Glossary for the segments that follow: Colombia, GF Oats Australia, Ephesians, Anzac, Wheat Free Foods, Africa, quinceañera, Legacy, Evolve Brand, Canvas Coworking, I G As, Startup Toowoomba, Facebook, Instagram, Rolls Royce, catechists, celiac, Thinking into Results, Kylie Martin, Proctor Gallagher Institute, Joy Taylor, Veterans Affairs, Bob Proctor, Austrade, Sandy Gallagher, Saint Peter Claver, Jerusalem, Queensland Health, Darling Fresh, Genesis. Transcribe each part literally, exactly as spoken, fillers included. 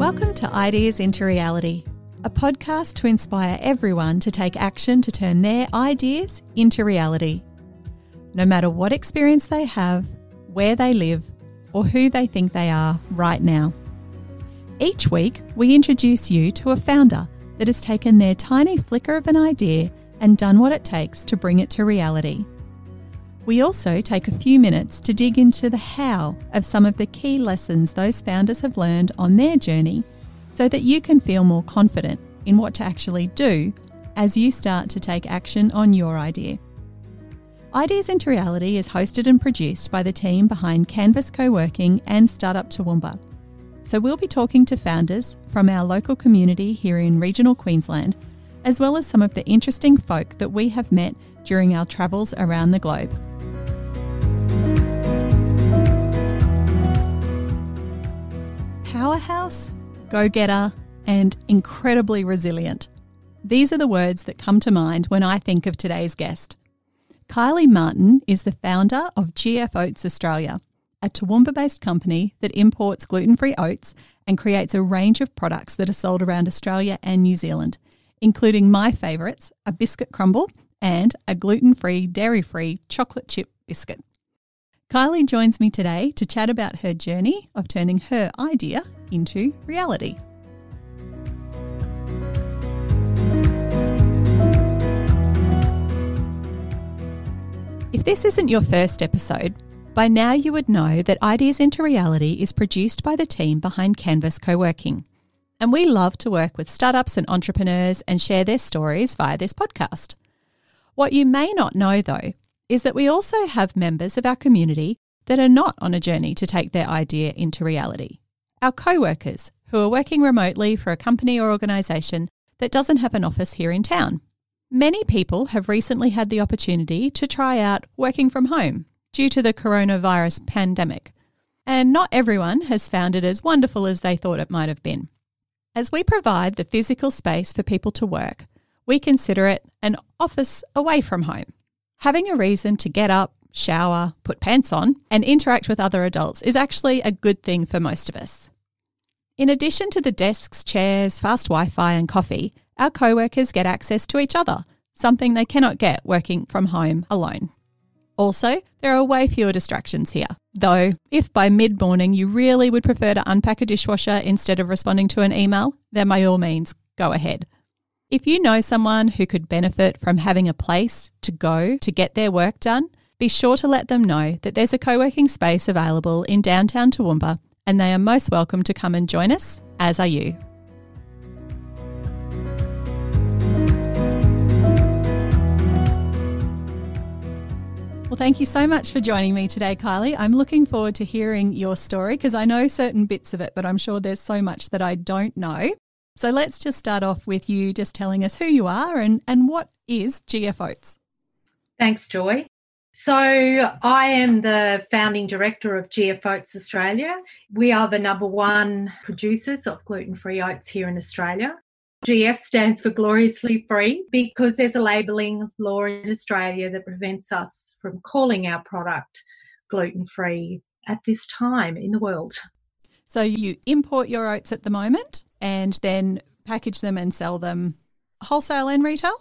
Welcome to Ideas into Reality, a podcast to inspire everyone to take action to turn their ideas into reality. No matter what experience they have, where they live, or who they think they are right now. Each week, we introduce you to a founder that has taken their tiny flicker of an idea and done what it takes to bring it to reality. We also take a few minutes to dig into the how of some of the key lessons those founders have learned on their journey so that you can feel more confident in what to actually do as you start to take action on your idea. Ideas into Reality is hosted and produced by the team behind Canvas Coworking and Startup Toowoomba. So we'll be talking to founders from our local community here in regional Queensland, as well as some of the interesting folk that we have met during our travels around the globe. Powerhouse, go-getter, and incredibly resilient. These are the words that come to mind when I think of today's guest. Kylie Martin is the founder of G F Oats Australia, a Toowoomba-based company that imports gluten-free oats and creates a range of products that are sold around Australia and New Zealand, including my favourites, a biscuit crumble and a gluten-free, dairy-free chocolate chip biscuit. Kylie joins me today to chat about her journey of turning her idea into reality. If this isn't your first episode, by now you would know that Ideas into Reality is produced by the team behind Canvas Coworking, and we love to work with startups and entrepreneurs and share their stories via this podcast. What you may not know, though, is that we also have members of our community that are not on a journey to take their idea into reality. Our co-workers who are working remotely for a company or organisation that doesn't have an office here in town. Many people have recently had the opportunity to try out working from home due to the coronavirus pandemic, and not everyone has found it as wonderful as they thought it might have been. As we provide the physical space for people to work, we consider it an office away from home. Having a reason to get up, shower, put pants on, and interact with other adults is actually a good thing for most of us. In addition to the desks, chairs, fast Wi-Fi and coffee, our co-workers get access to each other, something they cannot get working from home alone. Also, there are way fewer distractions here, though if by mid-morning you really would prefer to unpack a dishwasher instead of responding to an email, then by all means, go ahead. If you know someone who could benefit from having a place to go to get their work done, be sure to let them know that there's a co-working space available in downtown Toowoomba and they are most welcome to come and join us, as are you. Well, thank you so much for joining me today, Kylie. I'm looking forward to hearing your story because I know certain bits of it, but I'm sure there's so much that I don't know. So let's just start off with you just telling us who you are and, and what is G F Oats. Thanks, Joy. So I am the founding director of G F Oats Australia. We are the number one producers of gluten-free oats here in Australia. G F stands for gloriously free because there's a labelling law in Australia that prevents us from calling our product gluten-free at this time in the world. So you import your oats at the moment and then package them and sell them wholesale and retail?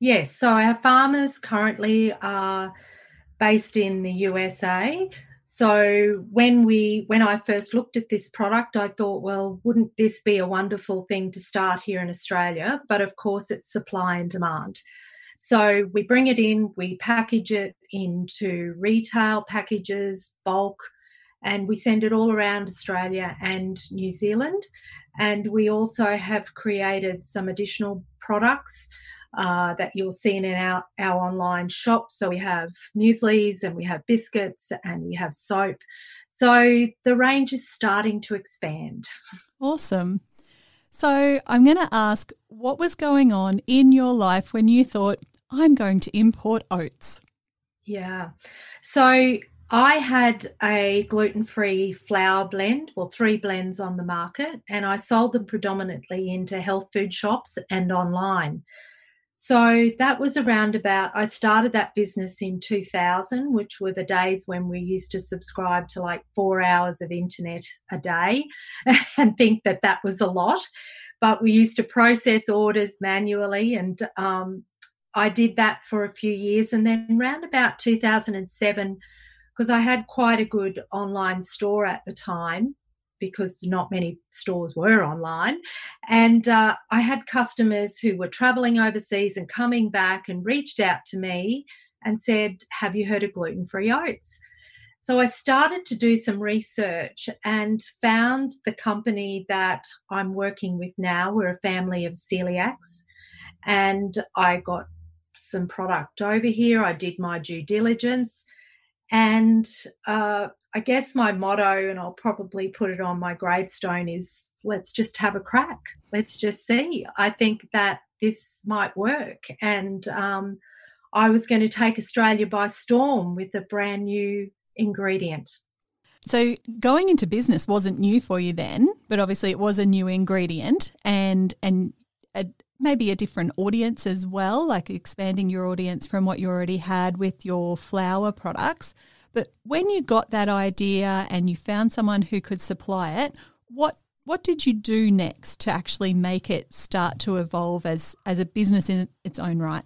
Yes. So our farmers currently are based in the U S A. So when we when I first looked at this product, I thought, well, wouldn't this be a wonderful thing to start here in Australia? But of course, it's supply and demand. So we bring it in, we package it into retail packages, bulk, and we send it all around Australia and New Zealand. And we also have created some additional products Uh, that you'll see in our, our online shop. So we have mueslis and we have biscuits and we have soap. So the range is starting to expand. Awesome. So I'm going to ask, what was going on in your life when you thought, I'm going to import oats? Yeah. So I had a gluten-free flour blend, well, three blends on the market, and I sold them predominantly into health food shops and online. So that was around about, I started that business in two thousand, which were the days when we used to subscribe to like four hours of internet a day and think that that was a lot. But we used to process orders manually, and um, I did that for a few years. And then around about two thousand seven, because I had quite a good online store at the time, because not many stores were online. And uh, I had customers who were travelling overseas and coming back and reached out to me and said, have you heard of gluten-free oats? So I started to do some research and found the company that I'm working with now. We're a family of celiacs, and I got some product over here. I did my due diligence. And uh, I guess my motto, and I'll probably put it on my gravestone, is let's just have a crack. Let's just see. I think that this might work. And um, I was going to take Australia by storm with a brand new ingredient. So going into business wasn't new for you then, but obviously it was a new ingredient and and a, maybe a different audience as well, like expanding your audience from what you already had with your flour products. But when you got that idea and you found someone who could supply it, what what did you do next to actually make it start to evolve as, as a business in its own right?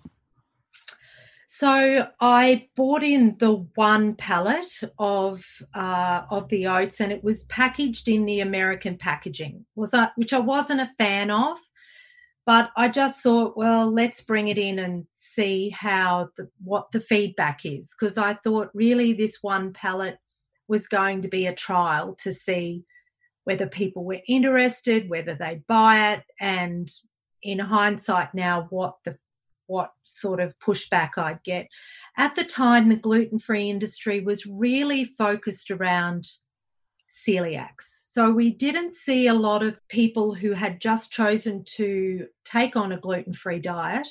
So I bought in the one pallet of uh, of the oats, and it was packaged in the American packaging, was I, which I wasn't a fan of. But I just thought, well, let's bring it in and see how the, what the feedback is, because I thought really this one pallet was going to be a trial to see whether people were interested, whether they'd buy it, and in hindsight now what the what sort of pushback I'd get. At the time, the gluten-free industry was really focused around celiacs. So we didn't see a lot of people who had just chosen to take on a gluten-free diet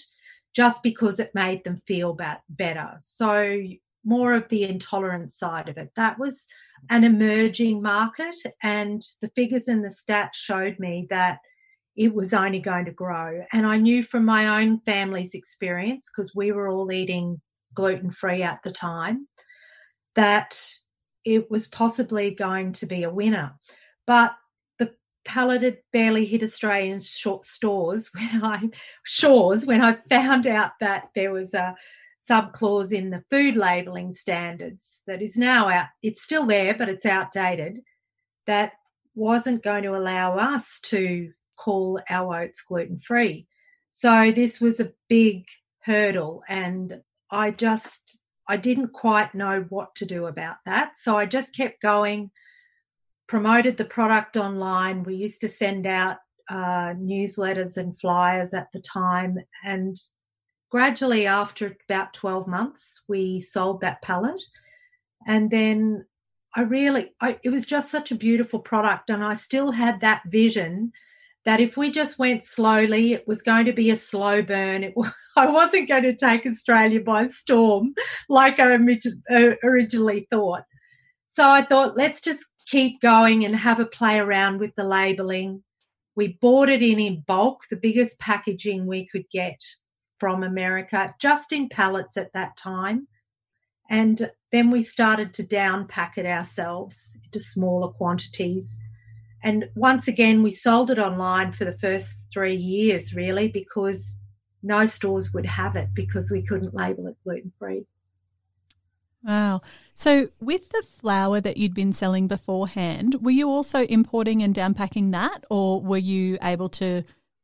just because it made them feel better. So more of the intolerance side of it. That was an emerging market, and the figures and the stats showed me that it was only going to grow. And I knew from my own family's experience, because we were all eating gluten-free at the time, that it was possibly going to be a winner. But the pallet had barely hit Australian stores when I shores when I found out that there was a subclause in the food labelling standards that is now out. It's still there, but it's outdated. That wasn't going to allow us to call our oats gluten-free. So this was a big hurdle, and I just... I didn't quite know what to do about that. So I just kept going, promoted the product online. We used to send out uh, newsletters and flyers at the time. And gradually, after about twelve months, we sold that pallet. And then I really, I, it was just such a beautiful product. And I still had that vision that if we just went slowly, it was going to be a slow burn. It, I wasn't going to take Australia by storm like I originally thought. So I thought, let's just keep going and have a play around with the labelling. We bought it in in bulk, the biggest packaging we could get from America, just in pallets at that time. And then we started to down pack it ourselves into smaller quantities. And once again, we sold it online for the first three years, really, because no stores would have it because we couldn't label it gluten-free. Wow. So with the flour that you'd been selling beforehand, were you also importing and downpacking that, or were you able to,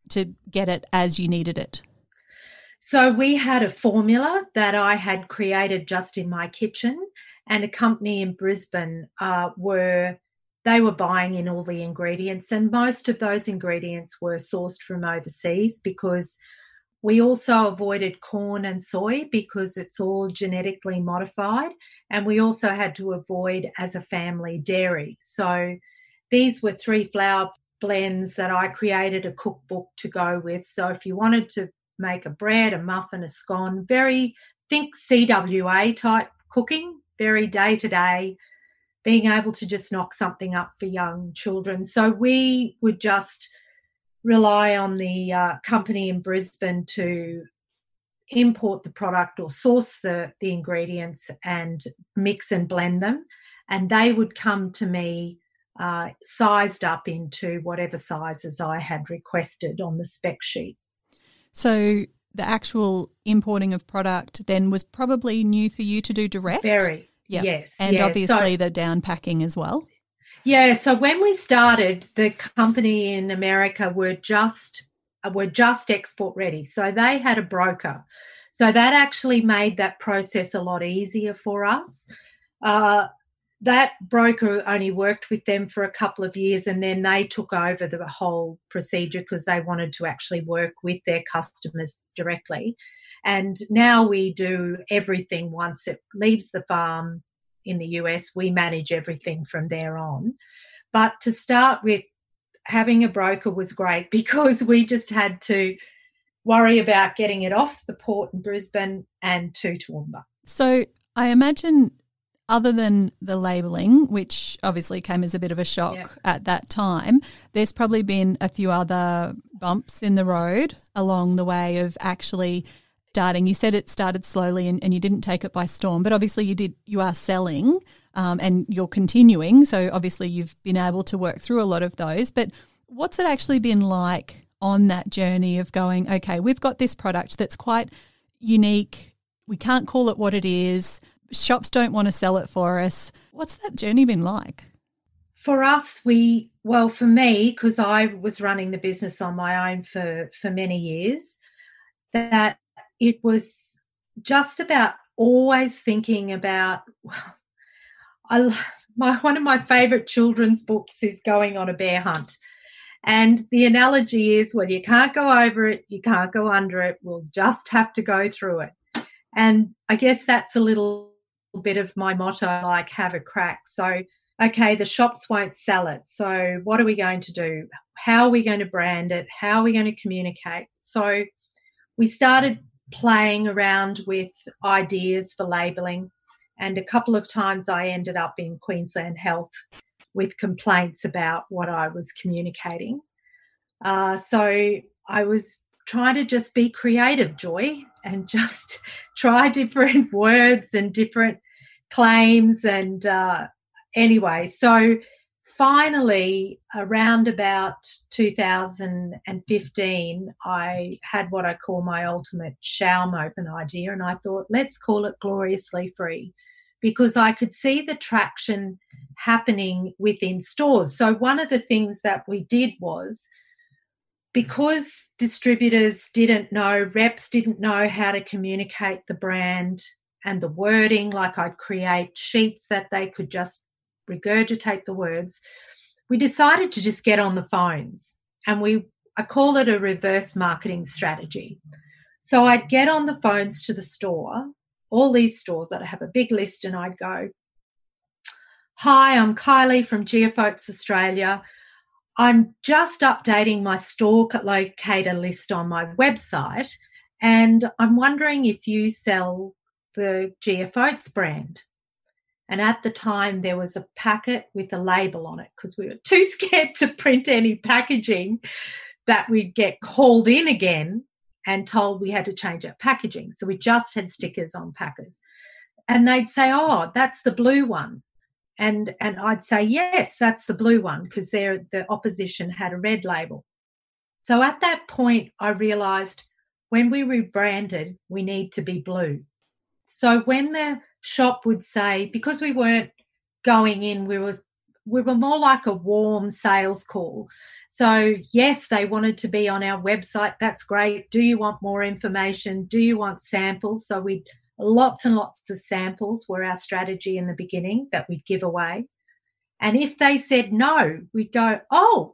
to get it as you needed it? So we had a formula that I had created just in my kitchen, and a company in Brisbane uh, were... They were buying in all the ingredients, and most of those ingredients were sourced from overseas, because we also avoided corn and soy because it's all genetically modified, and we also had to avoid, as a family, dairy. So these were three flour blends that I created a cookbook to go with. So if you wanted to make a bread, a muffin, a scone, very, think C W A type cooking, very day-to-day, being able to just knock something up for young children. So we would just rely on the uh, company in Brisbane to import the product or source the, the ingredients and mix and blend them. And they would come to me uh, sized up into whatever sizes I had requested on the spec sheet. So the actual importing of product then was probably new for you to do direct? Very, yep. yes. And yes. obviously so, the down packing as well. Yeah, so when we started, the company in America were just were just export ready. So they had a broker. So that actually made that process a lot easier for us. Uh, that broker only worked with them for a couple of years and then they took over the whole procedure because they wanted to actually work with their customers directly. And now we do everything once it leaves the farm in the U S. We manage everything from there on. But to start with, having a broker was great because we just had to worry about getting it off the port in Brisbane and to Toowoomba. So I imagine, other than the labelling, which obviously came as a bit of a shock yeah. at that time, there's probably been a few other bumps in the road along the way of actually starting. You said it started slowly and, and you didn't take it by storm, but obviously you did. You are selling um, and you're continuing, so obviously you've been able to work through a lot of those. But what's it actually been like on that journey of going, okay, we've got this product that's quite unique, we can't call it what it is, shops don't want to sell it for us. What's that journey been like? For us, we, well, for me, because I was running the business on my own for, for many years, that it was just about always thinking about, well, I, my, one of my favourite children's books is Going on a Bear Hunt. And the analogy is, well, you can't go over it, you can't go under it, we'll just have to go through it. And I guess that's a little bit of my motto, like have a crack. So, okay, the shops won't sell it. So what are we going to do? How are we going to brand it? How are we going to communicate? So we started playing around with ideas for labelling, and a couple of times I ended up in Queensland Health with complaints about what I was communicating. Uh, so I was trying to just be creative, Joy, and just try different words and different claims. And uh, anyway, so finally around about two thousand fifteen, I had what I call my ultimate shower open idea, and I thought, let's call it Gloriously Free, because I could see the traction happening within stores. So one of the things that we did was, because distributors didn't know, reps didn't know how to communicate the brand and the wording, like I'd create sheets that they could just regurgitate the words, we decided to just get on the phones. And we I call it a reverse marketing strategy. So I'd get on the phones to the store, all these stores, I'd have a big list, and I'd go, "Hi, I'm Kylie from G F Oats Australia. I'm just updating my store locator list on my website, and I'm wondering if you sell the G F Oats brand." And at the time there was a packet with a label on it because we were too scared to print any packaging that we'd get called in again and told we had to change our packaging. So we just had stickers on packers. And they'd say, "Oh, that's the blue one." And and I'd say, "Yes, that's the blue one," because there the opposition had a red label. So at that point, I realised when we rebranded, we need to be blue. So when the shop would say, because we weren't going in, we were we were more like a warm sales call. So yes, they wanted to be on our website. That's great. Do you want more information? Do you want samples? So we'd Lots and lots of samples were our strategy in the beginning that we'd give away. And if they said no, we'd go, oh,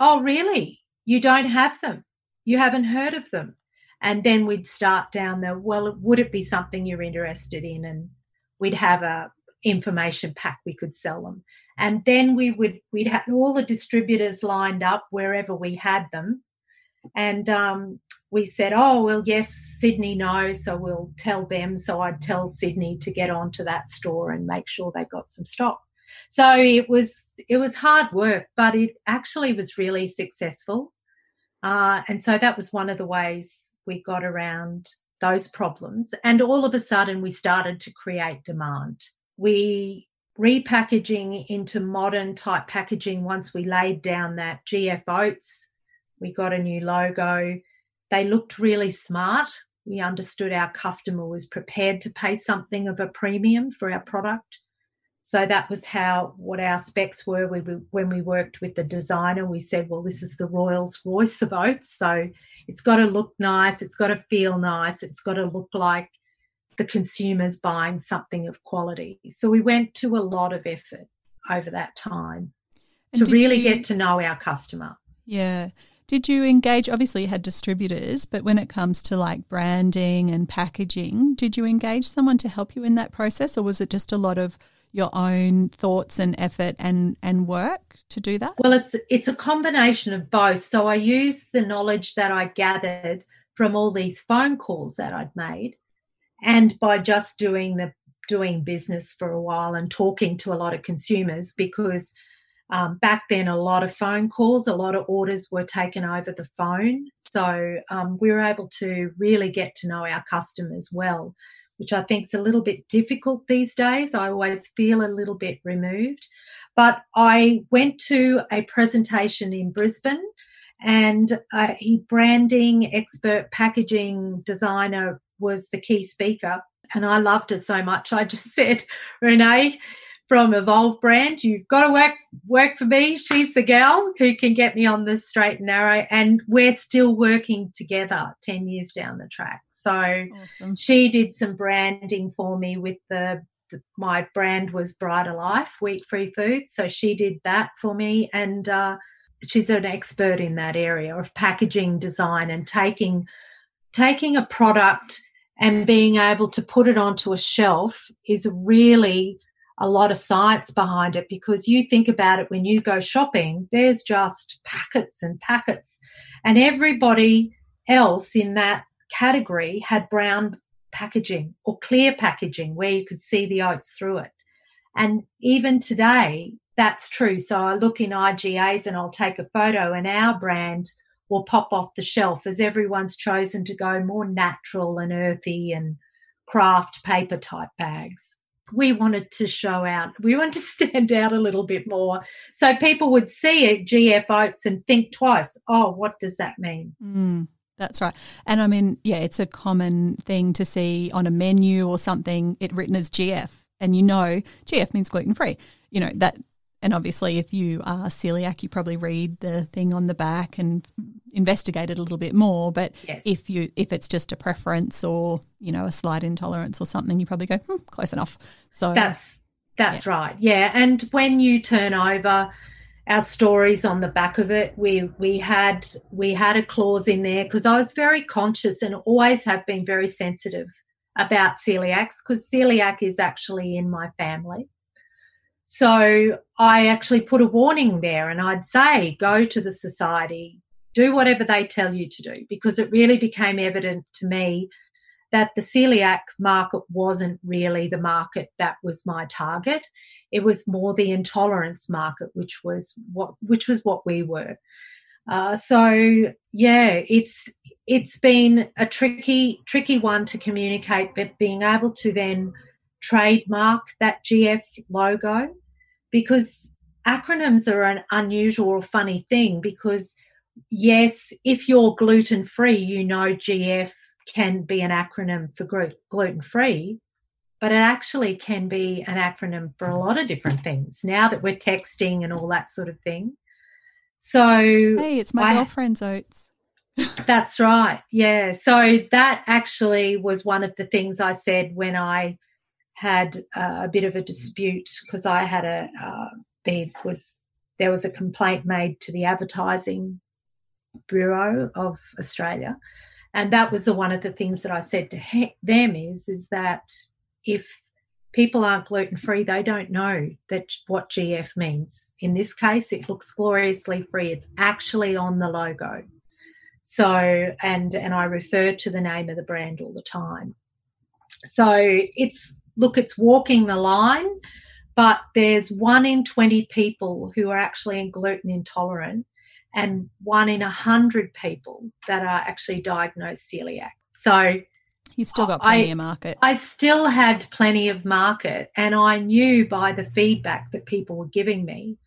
oh, really? You don't have them? You haven't heard of them?" And then we'd start down the, well, would it be something you're interested in? And we'd have a information pack we could sell them. And then we would, we'd had all the distributors lined up wherever we had them. And, um, we said, "Oh, well, yes, Sydney, no, so we'll tell them." So I'd tell Sydney to get onto that store and make sure they got some stock. So it was it was hard work, but it actually was really successful. Uh, and so that was one of the ways we got around those problems. And all of a sudden, we started to create demand. We repackaging into modern type packaging. Once we laid down that G F Oats, we got a new logo. They looked really smart. We understood our customer was prepared to pay something of a premium for our product. So that was how what our specs were. We, we when we worked with the designer, we said, well, this is the Rolls Royce of oats. So it's got to look nice. It's got to feel nice. It's got to look like the consumer's buying something of quality. So we went to a lot of effort over that time and to really you, get to know our customer. Yeah. Did you engage, obviously you had distributors, but when it comes to like branding and packaging, did you engage someone to help you in that process, or was it just a lot of your own thoughts and effort and, and work to do that? Well, it's it's a combination of both. So I used the knowledge that I gathered from all these phone calls that I'd made, and by just doing the doing business for a while and talking to a lot of consumers, because um, back then a lot of phone calls, a lot of orders were taken over the phone. So um, we were able to really get to know our customers well, which I think is a little bit difficult these days. I always feel a little bit removed. But I went to a presentation in Brisbane, and a branding expert, packaging designer, was the key speaker, and I loved her so much. I just said, Renee from Evolve Brand, you've got to work work for me. She's the gal who can get me on the straight and narrow, and we're still working together ten years down the track. So awesome. She did some branding for me with the, the my brand was Brighter Life, Wheat Free Foods. So she did that for me, and uh, she's an expert in that area of packaging design and taking taking a product and being able to put it onto a shelf is really a lot of science behind it, because you think about it, when you go shopping, there's just packets and packets, and everybody else in that category had brown packaging or clear packaging where you could see the oats through it. And even today, that's true. So I look in I G As and I'll take a photo, and our brand will pop off the shelf as everyone's chosen to go more natural and earthy and craft paper type bags. We wanted to show out, we wanted to stand out a little bit more. So people would see it, G F Oats, and think twice, oh, what does that mean? Mm, that's right. And I mean, yeah, it's a common thing to see on a menu or something, it written as G F, and you know G F means gluten-free. You know, that. And obviously if you are celiac, you probably read the thing on the back and investigate it a little bit more. But yes. if you if it's just a preference or, you know, a slight intolerance or something, you probably go, hmm, close enough. So That's that's yeah. right. Yeah. And when you turn over our stories on the back of it, we we had we had a clause in there, because I was very conscious and always have been very sensitive about celiacs, because celiac is actually in my family. So I actually put a warning there, and I'd say go to the society, do whatever they tell you to do, because it really became evident to me that the celiac market wasn't really the market that was my target. It was more the intolerance market, which was what which was what we were. Uh, so, yeah, it's it's been a tricky, tricky one to communicate, but being able to then trademark that G F logo, because acronyms are an unusual or funny thing, because, yes, if you're gluten-free, you know G F can be an acronym for gluten-free, but it actually can be an acronym for a lot of different things now that we're texting and all that sort of thing. So hey, it's my I, girlfriend's oats. That's right, yeah. So that actually was one of the things I said when I had uh, a bit of a dispute, because I had a uh, there was there was a complaint made to the Advertising Bureau of Australia, and that was the, one of the things that I said to he- them is is that if people aren't gluten free, they don't know that what G F means. In this case, it looks gloriously free. It's actually on the logo. So and and I refer to the name of the brand all the time. So it's. Look, it's walking the line, but there's one in twenty people who are actually gluten intolerant, and one in one hundred people that are actually diagnosed celiac. So You've still got plenty I, of market. I still had plenty of market, and I knew by the feedback that people were giving me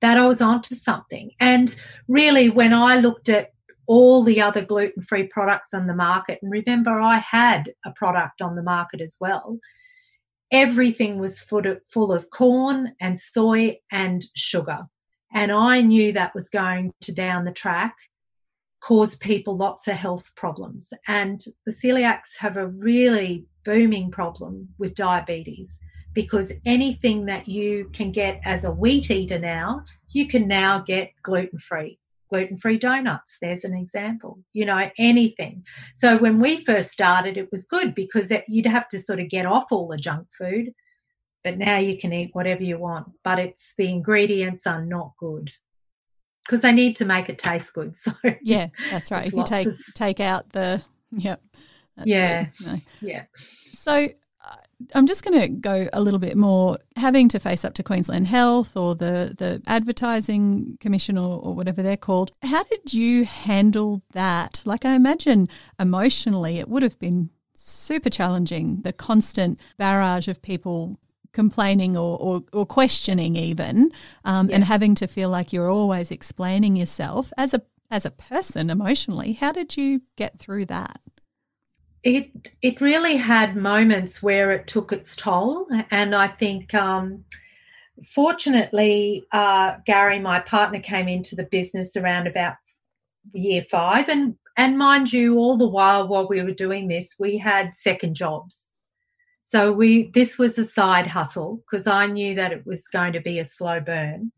that I was onto something. And really, when I looked at all the other gluten-free products on the market, and remember I had a product on the market as well, everything was full of corn and soy and sugar. And I knew that was going to, down the track, cause people lots of health problems. And the celiacs have a really booming problem with diabetes, because anything that you can get as a wheat eater now, you can now get gluten-free. Gluten-free donuts, there's an example, you know, anything. So when we first started, it was good because it, you'd have to sort of get off all the junk food, but now you can eat whatever you want, but it's the ingredients are not good because they need to make it taste good. So yeah, that's right. If you take of... take out the, yep. That's yeah. No. Yeah. So uh, I'm just going to go a little bit more, having to face up to Queensland Health or the, the Advertising Commission or, or whatever they're called. How did you handle that? Like, I imagine emotionally it would have been super challenging, the constant barrage of people complaining or, or, or questioning even, um, yeah. and having to feel like you're always explaining yourself as a as a person emotionally. How did you get through that? It it really had moments where it took its toll, and I think um, fortunately uh, Gary, my partner, came into the business around about year five, and and mind you, all the while while we were doing this, we had second jobs. So we this was a side hustle because I knew that it was going to be a slow burn.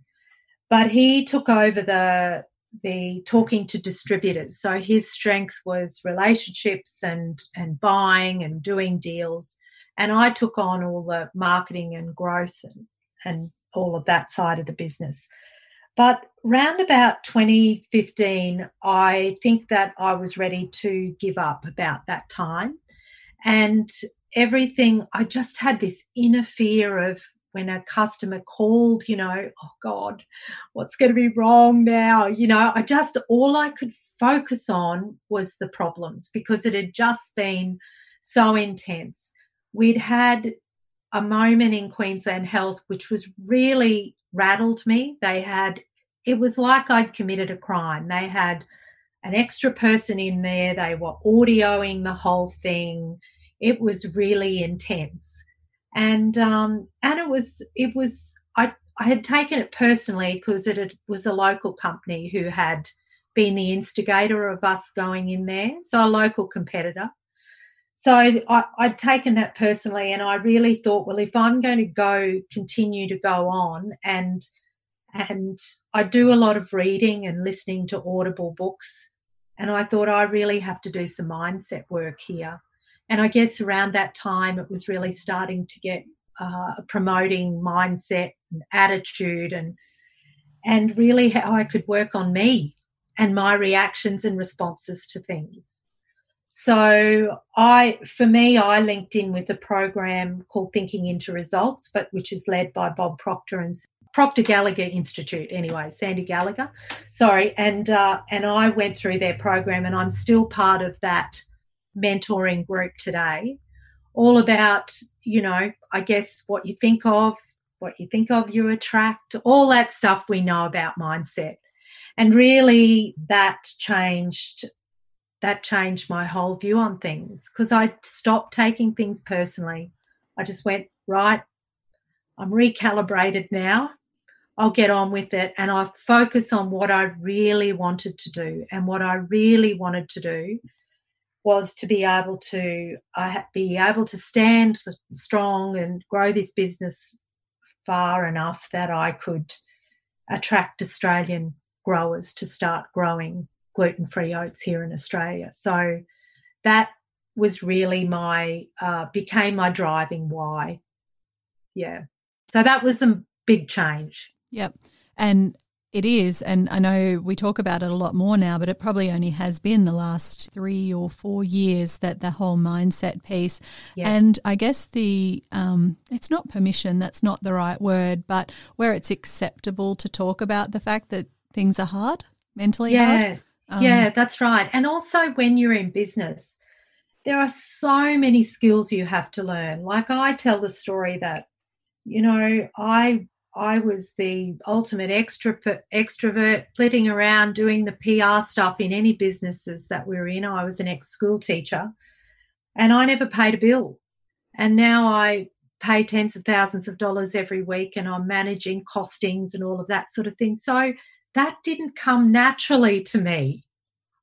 But he took over the the talking to distributors. So his strength was relationships and, and buying and doing deals. And I took on all the marketing and growth and, and all of that side of the business. But round about twenty fifteen, I think that I was ready to give up about that time. And everything, I just had this inner fear of when a customer called, you know, oh God, what's going to be wrong now? You know, I just, all I could focus on was the problems because it had just been so intense. We'd had a moment in Queensland Health which was really rattled me. They had, it was like I'd committed a crime. They had an extra person in there. They were audioing the whole thing. It was really intense, and um, and it was it was I I had taken it personally because it had, was a local company who had been the instigator of us going in there, so a local competitor. So I, I'd taken that personally, and I really thought, well, if I'm going to go continue to go on, and and I do a lot of reading and listening to Audible books, and I thought I really have to do some mindset work here. And I guess around that time it was really starting to get uh, promoting mindset and attitude and and really how I could work on me and my reactions and responses to things. So I, for me, I linked in with a program called Thinking into Results, but which is led by Bob Proctor and Proctor Gallagher Institute, anyway, Sandy Gallagher, sorry. And uh, and I went through their program, and I'm still part of that mentoring group today, all about, you know, I guess what you think of, what you think of you attract, all that stuff we know about mindset. And really that changed, that changed my whole view on things because I stopped taking things personally. I just went, right, I'm recalibrated now, I'll get on with it, and I focus on what I really wanted to do. And what I really wanted to do was to be able to uh, be able to stand strong and grow this business far enough that I could attract Australian growers to start growing gluten-free oats here in Australia. So that was really my, uh, became my driving why. Yeah. So that was a big change. Yep. And it is, and I know we talk about it a lot more now, but it probably only has been the last three or four years that the whole mindset piece. Yeah. And I guess the um, it's not permission, that's not the right word, but where it's acceptable to talk about the fact that things are hard, mentally yeah. hard. Um, yeah, that's right. And also when you're in business, there are so many skills you have to learn. Like I tell the story that, you know, I I was the ultimate extra, extrovert, flitting around doing the P R stuff in any businesses that we were in. I was an ex-school teacher and I never paid a bill. And now I pay tens of thousands of dollars every week and I'm managing costings and all of that sort of thing. So that didn't come naturally to me.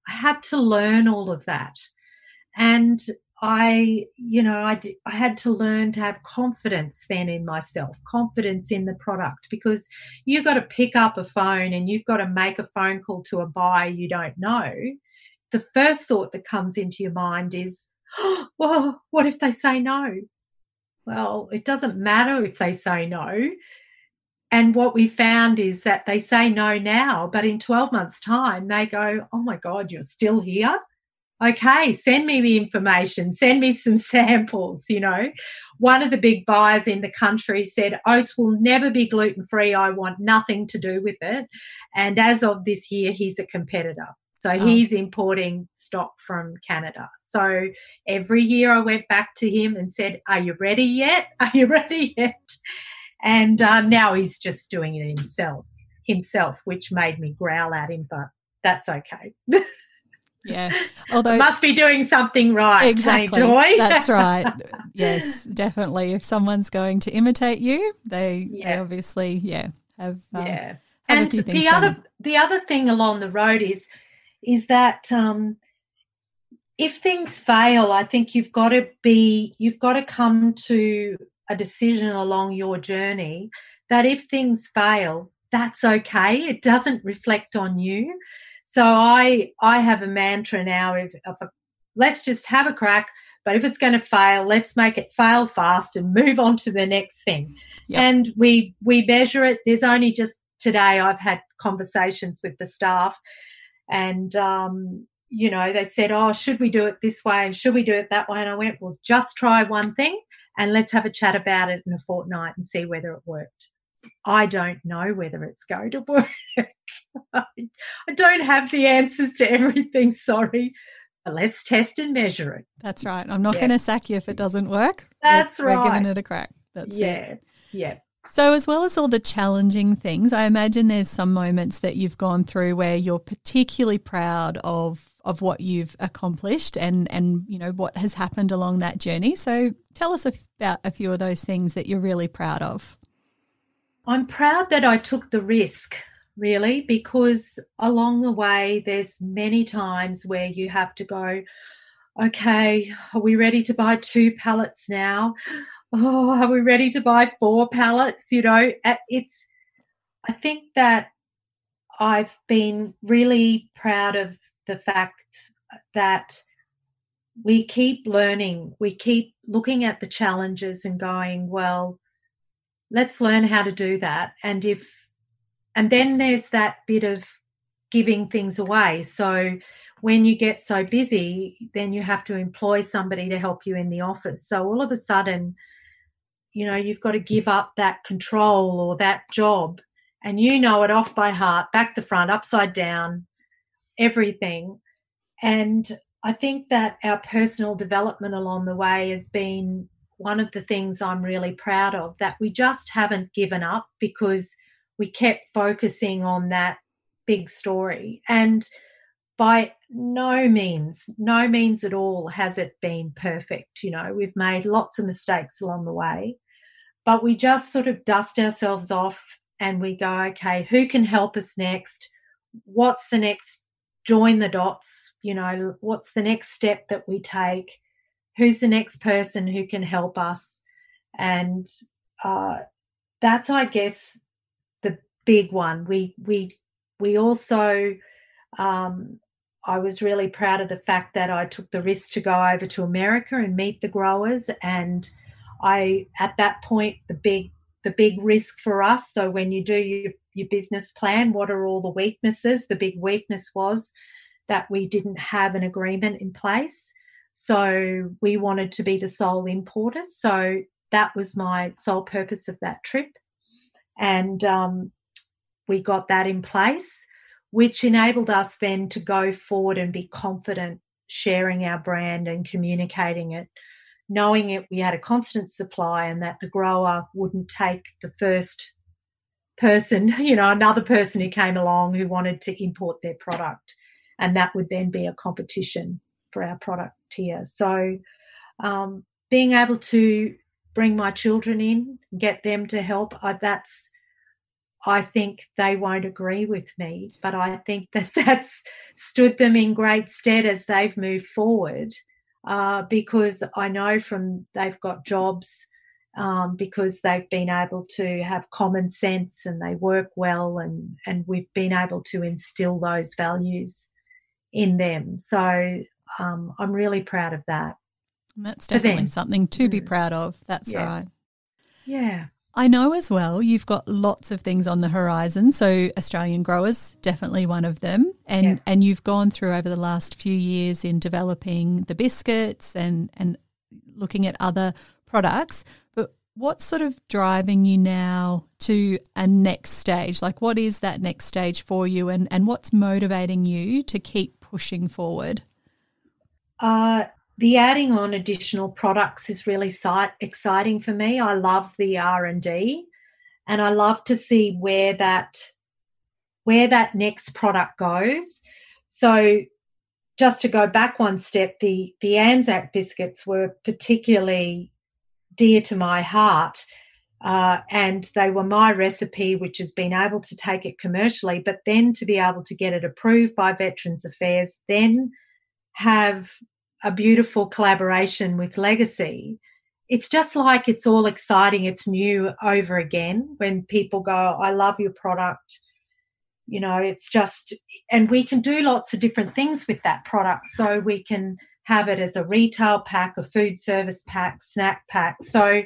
I had to learn all of that. And I, you know, I, did, I had to learn to have confidence then in myself, confidence in the product, because you've got to pick up a phone and you've got to make a phone call to a buyer you don't know. The first thought that comes into your mind is, oh, well, what if they say no? Well, it doesn't matter if they say no. And what we found is that they say no now, but in twelve months' time, they go, oh, my God, you're still here? Okay, send me the information, send me some samples, you know. One of the big buyers in the country said, oats will never be gluten-free, I want nothing to do with it. And as of this year, he's a competitor. So oh. he's importing stock from Canada. So every year I went back to him and said, are you ready yet? Are you ready yet? And uh, now he's just doing it himself, himself, which made me growl at him, but that's okay. Yeah, although must be doing something right. Exactly, hey, Joy. That's right. Yes, definitely. If someone's going to imitate you, they, yeah. they obviously, yeah, have. Um, yeah, have and a few things the done. other the other thing along the road is is that um, if things fail, I think you've got to be you've got to come to a decision along your journey that if things fail, that's okay. It doesn't reflect on you. So I I have a mantra now of, of a, let's just have a crack, but if it's going to fail, let's make it fail fast and move on to the next thing. Yep. And we we measure it. There's only just today I've had conversations with the staff and, um, you know, they said, oh, should we do it this way and should we do it that way? And I went, well, just try one thing and let's have a chat about it in a fortnight and see whether it worked. I don't know whether it's going to work. I don't have the answers to everything, sorry. But let's test and measure it. That's right. I'm not yeah. going to sack you if it doesn't work. That's we're, right. We're giving it a crack. That's yeah. it. Yeah, yeah. So as well as all the challenging things, I imagine there's some moments that you've gone through where you're particularly proud of of what you've accomplished and, and you know, what has happened along that journey. So tell us about a few of those things that you're really proud of. I'm proud that I took the risk, really, because along the way there's many times where you have to go, okay, are we ready to buy two pallets now? Oh, are we ready to buy four pallets? You know, it's, I think that I've been really proud of the fact that we keep learning, we keep looking at the challenges and going, well, let's learn how to do that. And if, and then there's that bit of giving things away. So when you get so busy, then you have to employ somebody to help you in the office. So all of a sudden, you know, you've got to give up that control or that job and you know it off by heart, back to front, upside down, everything. And I think that our personal development along the way has been one of the things I'm really proud of, that we just haven't given up because we kept focusing on that big story. And by no means, no means at all has it been perfect. You know, we've made lots of mistakes along the way, but we just sort of dust ourselves off and we go, okay, who can help us next? What's the next join the dots? You know, what's the next step that we take? Who's the next person who can help us? And uh, that's, I guess, the big one. We we we also, um, I was really proud of the fact that I took the risk to go over to America and meet the growers. And I, at that point, the big the big risk for us. So when you do your, your business plan, what are all the weaknesses? The big weakness was that we didn't have an agreement in place. So we wanted to be the sole importer. So that was my sole purpose of that trip. And um, we got that in place, which enabled us then to go forward and be confident sharing our brand and communicating it, knowing it we had a constant supply and that the grower wouldn't take the first person, you know, another person who came along who wanted to import their product, and that would then be a competition for our product here. So um, being able to bring my children in, get them to help, I, that's, I think they won't agree with me, but I think that that's stood them in great stead as they've moved forward, uh, because I know from they've got jobs um, because they've been able to have common sense and they work well, and, and we've been able to instill those values in them. So um, I'm really proud of that. And that's definitely something to be proud of. That's yeah. right. Yeah. I know as well you've got lots of things on the horizon, so Australian growers, definitely one of them, and yeah. and you've gone through over the last few years in developing the biscuits and, and looking at other products, but what's sort of driving you now to a next stage? Like what is that next stage for you, and, and what's motivating you to keep pushing forward? Uh The adding on additional products is really exciting for me. I love the R and D, and I love to see where that where that next product goes. So just to go back one step, the, the Anzac biscuits were particularly dear to my heart, uh, and they were my recipe, which has been able to take it commercially, but then to be able to get it approved by Veterans Affairs, then have a beautiful collaboration with Legacy. It's just like it's all exciting. It's new over again when people go, I love your product. You know, it's just, and we can do lots of different things with that product. So we can have it as a retail pack, a food service pack, snack pack. So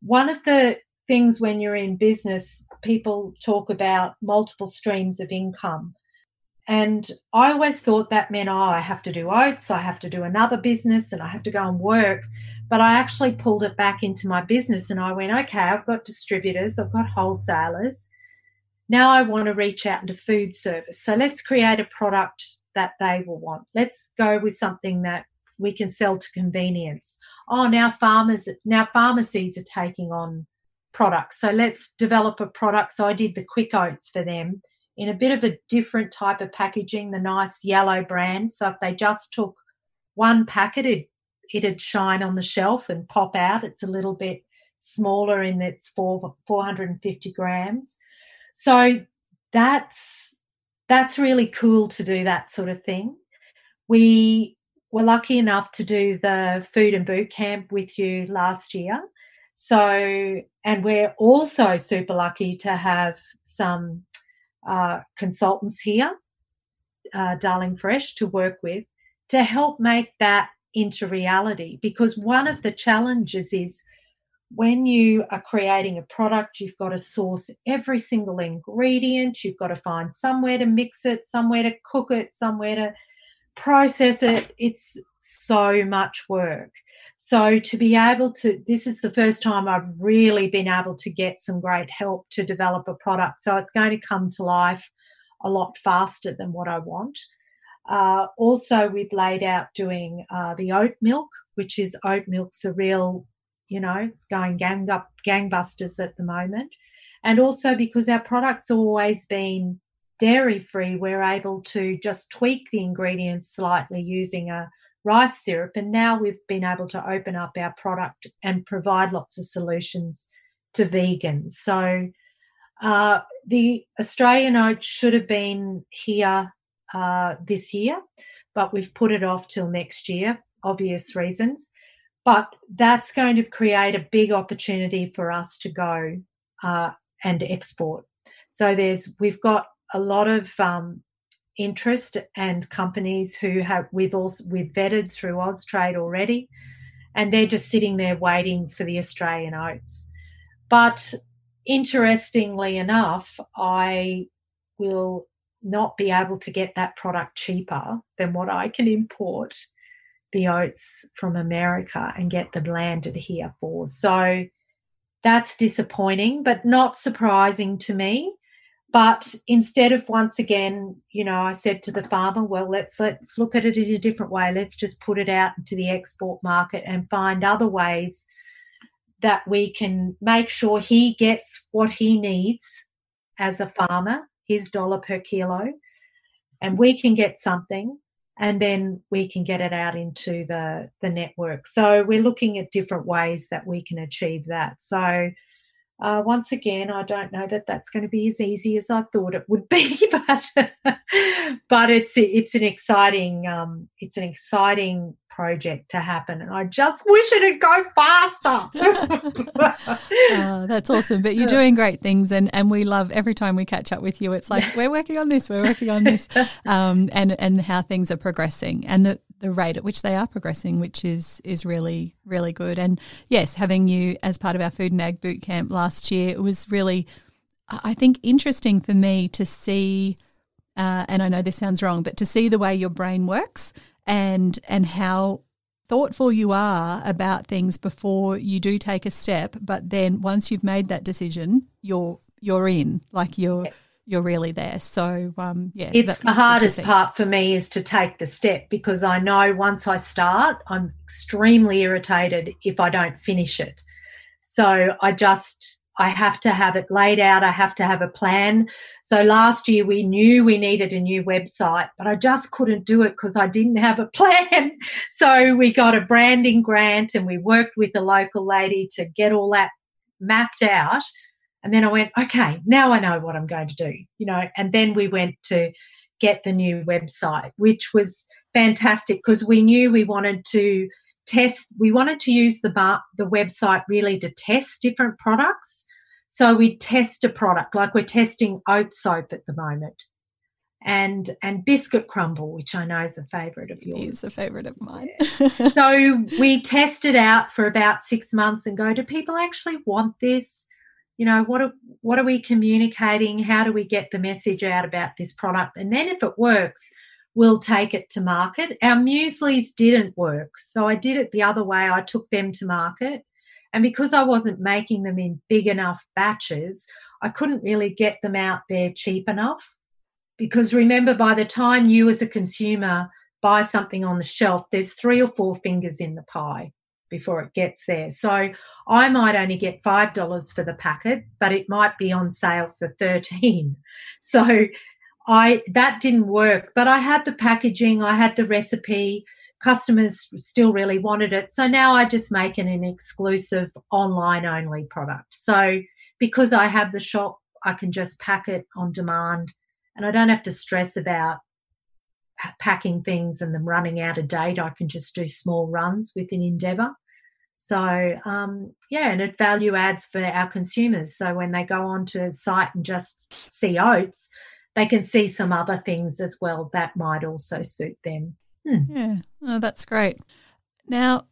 one of the things when you're in business, people talk about multiple streams of income. And I always thought that meant, oh, I have to do oats, I have to do another business and I have to go and work. But I actually pulled it back into my business and I went, okay, I've got distributors, I've got wholesalers. Now I want to reach out into food service. So let's create a product that they will want. Let's go with something that we can sell to convenience. Oh, now farmers, now pharmacies are taking on products. So let's develop a product. So I did the quick oats for them, in a bit of a different type of packaging, the nice yellow brand. So if they just took one packet, it, it'd shine on the shelf and pop out. It's a little bit smaller in its four hundred fifty grams. So that's that's really cool to do that sort of thing. We were lucky enough to do the food and boot camp with you last year. So, and we're also super lucky to have some Uh, consultants here, uh, Darling Fresh, to work with to help make that into reality, because one of the challenges is when you are creating a product, you've got to source every single ingredient, you've got to find somewhere to mix it, somewhere to cook it, somewhere to process it. It's so much work. So to be able to, this is the first time I've really been able to get some great help to develop a product. So it's going to come to life a lot faster than what I want. Uh, also, we've laid out doing uh, the oat milk, which is oat milk's a real, you know, it's going gang up, gangbusters at the moment. And also because our product's always been dairy-free, we're able to just tweak the ingredients slightly using a rice syrup, and now we've been able to open up our product and provide lots of solutions to vegans. So uh, the Australian oat should have been here uh, this year, but we've put it off till next year, obvious reasons. But that's going to create a big opportunity for us to go uh, and export. So there's we've got a lot of um, interest and companies who have we've also we've vetted through Austrade already, and they're just sitting there waiting for the Australian oats. But interestingly enough, I will not be able to get that product cheaper than what I can import the oats from America and get them landed here for. So that's disappointing, but not surprising to me. But instead of, once again, you know, I said to the farmer, well, let's let's look at it in a different way. Let's just put it out into the export market and find other ways that we can make sure he gets what he needs as a farmer, his dollar per kilo, and we can get something, and then we can get it out into the, the network. So we're looking at different ways that we can achieve that. So uh, once again, I don't know that that's going to be as easy as I thought it would be, but but it's it's an exciting um, it's an exciting project to happen, and I just wish it'd go faster. Oh, that's awesome. But you're doing great things, and, and we love every time we catch up with you. It's like, we're working on this, we're working on this, um, and and how things are progressing and the, the rate at which they are progressing, which is is really, really good. And yes, having you as part of our Food and Ag boot camp last year, it was really, I think, interesting for me to see, uh, and I know this sounds wrong, but to see the way your brain works. And and how thoughtful you are about things before you do take a step, but then once you've made that decision, you're you're in, like you're you're really there. So um, yeah, it's the hardest part for me is to take the step, because I know once I start, I'm extremely irritated if I don't finish it. So I just I have to have it laid out. I have to have a plan. So last year we knew we needed a new website, but I just couldn't do it because I didn't have a plan. So we got a branding grant and we worked with a local lady to get all that mapped out. And then I went, okay, now I know what I'm going to do, you know. And then we went to get the new website, which was fantastic because we knew we wanted to test. We wanted to use the bar, the website really to test different products. So we test a product, like we're testing oat soap at the moment, and and biscuit crumble, which I know is a favourite of yours. It's a favourite of mine. Yeah. So we test it out for about six months and go, do people actually want this? You know, what are, what are we communicating? How do we get the message out about this product? And then if it works, we'll take it to market. Our mueslis didn't work, so I did it the other way. I took them to market, and because I wasn't making them in big enough batches, I couldn't really get them out there cheap enough, because remember, by the time you as a consumer buy something on the shelf, there's three or four fingers in the pie before it gets there. So I might only get five dollars for the packet, but it might be on sale for thirteen dollars. So I that didn't work, but I had the packaging, I had the recipe, customers still really wanted it. So now I just make it an exclusive online-only product. So because I have the shop, I can just pack it on demand, and I don't have to stress about packing things and them running out of date. I can just do small runs within Endeavour. So, um, yeah, and it value adds for our consumers. So when they go onto the site and just see oats, they can see some other things as well that might also suit them. Hmm. Yeah, oh, that's great. Now,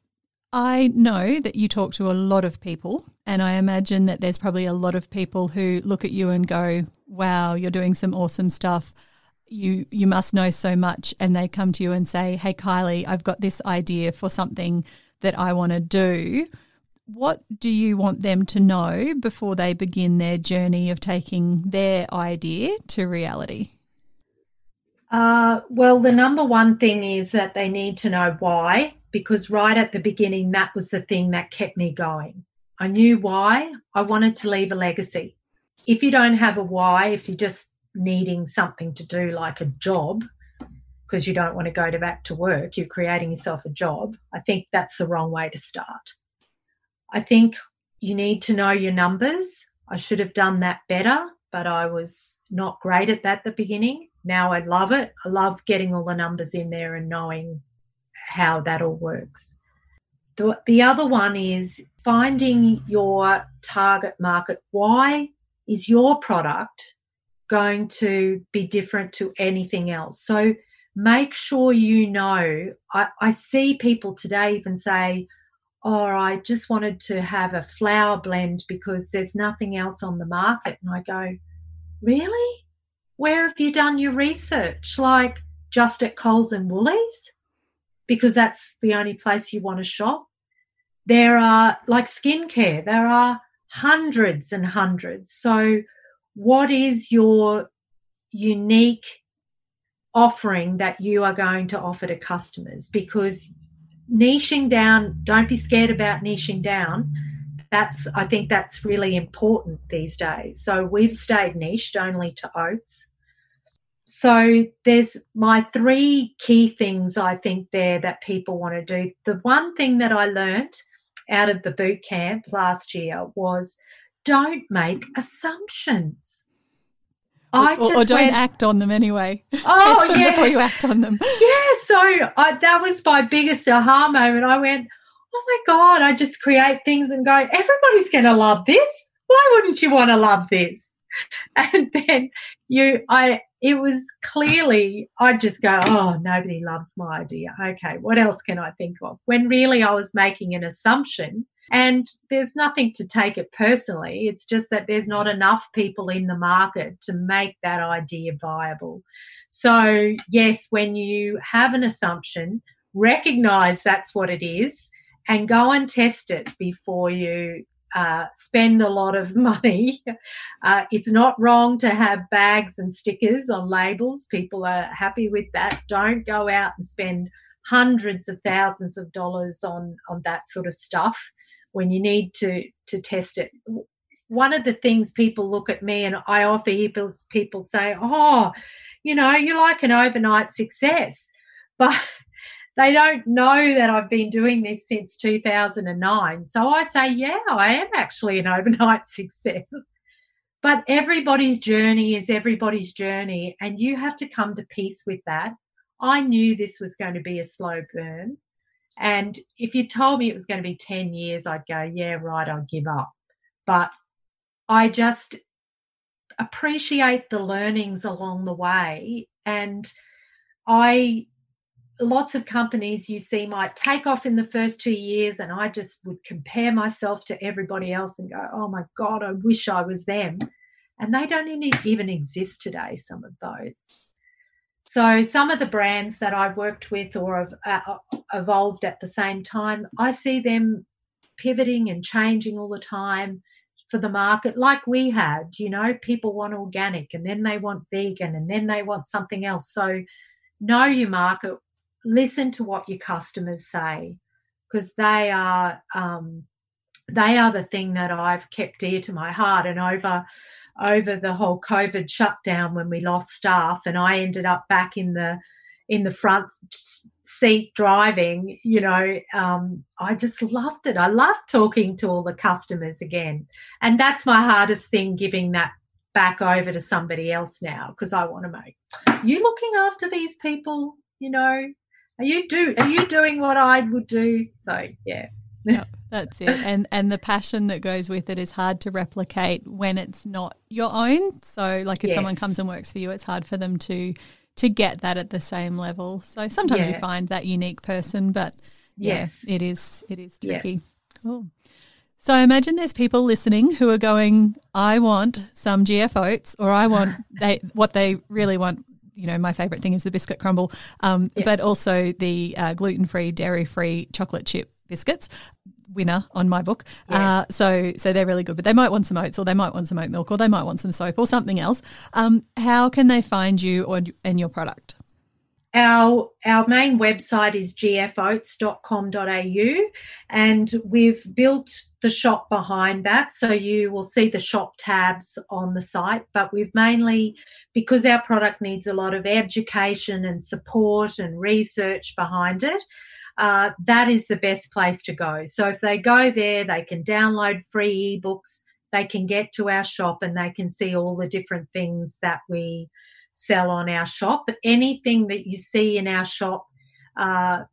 I know that you talk to a lot of people, and I imagine that there's probably a lot of people who look at you and go, wow, you're doing some awesome stuff. You you must know so much. And they come to you and say, hey, Kylie, I've got this idea for something that I want to do. What do you want them to know before they begin their journey of taking their idea to reality? Uh, well, the number one thing is that they need to know why, because right at the beginning, that was the thing that kept me going. I knew why. I wanted to leave a legacy. If you don't have a why, if you're just needing something to do like a job because you don't want to go to back to work, you're creating yourself a job, I think that's the wrong way to start. I think you need to know your numbers. I should have done that better, but I was not great at that at the beginning. Now I love it. I love getting all the numbers in there and knowing how that all works. The, the other one is finding your target market. Why is your product going to be different to anything else? So make sure you know. I, I see people today even say, or I just wanted to have a flour blend because there's nothing else on the market. And I go, really? Where have you done your research? Like just at Coles and Woolies? Because that's the only place you want to shop. There are, like skincare, there are hundreds and hundreds. So what is your unique offering that you are going to offer to customers? Because niching down, don't be scared about niching down. That's, I think that's really important these days. So we've stayed niched only to oats. So there's my three key things, I think, there that people want to do. The one thing that I learned out of the boot camp last year was don't make assumptions. I or, or, or don't went, act on them anyway. Oh, Test them yeah. before you act on them. Yeah, so I, that was my biggest aha moment. I went, oh, my God, I just create things and go, everybody's going to love this. Why wouldn't you want to love this? And then you, I, it was clearly, I'd just go, oh, nobody loves my idea. Okay, what else can I think of? When really I was making an assumption. And there's nothing to take it personally. It's just that there's not enough people in the market to make that idea viable. So, yes, when you have an assumption, recognise that's what it is and go and test it before you uh, spend a lot of money. Uh, it's not wrong to have bags and stickers on labels. People are happy with that. Don't go out and spend hundreds of thousands of dollars on, on that sort of stuff when you need to to test it. One of the things people look at me and I offer people, people say, oh, you know, you're like an overnight success. But they don't know that I've been doing this since two thousand nine. So I say, yeah, I am actually an overnight success. But everybody's journey is everybody's journey, and you have to come to peace with that. I knew this was going to be a slow burn. And if you told me it was going to be ten years, I'd go, yeah, right, I'll give up. But I just appreciate the learnings along the way. And I, lots of companies you see might take off in the first two years and I just would compare myself to everybody else and go, oh, my God, I wish I was them. And they don't even exist today, some of those. So some of the brands that I've worked with or have uh, evolved at the same time, I see them pivoting and changing all the time for the market, like we had. You know, people want organic and then they want vegan and then they want something else. So know your market, listen to what your customers say, because they are um, they are the thing that I've kept dear to my heart. And over over the whole COVID shutdown when we lost staff and I ended up back in the in the front seat driving, you know, um, I just loved it. I love talking to all the customers again. And that's my hardest thing, giving that back over to somebody else now, because I want to make, are you looking after these people? You know, are you do are you doing what I would do? So, yeah. Yep, that's it. And and the passion that goes with it is hard to replicate when it's not your own. So like if yes. someone comes and works for you, it's hard for them to to get that at the same level. So sometimes yeah. you find that unique person, but yes, yeah, it is it is tricky. Yeah. Cool. So I imagine there's people listening who are going, I want some G F Oats, or I want they what they really want. You know, my favourite thing is the biscuit crumble, um, yeah. but also the uh, gluten-free, dairy-free chocolate chip biscuits, winner on my book. Yes. Uh, so so they're really good, but they might want some oats, or they might want some oat milk, or they might want some soap or something else. Um, how can they find you or and your product? Our our main website is g f oats dot com dot a u, and we've built the shop behind that. So you will see the shop tabs on the site, but we've mainly, because our product needs a lot of education and support and research behind it, uh, that is the best place to go. So if they go there, they can download free ebooks, they can get to our shop, and they can see all the different things that we sell on our shop. But anything that you see in our shop uh,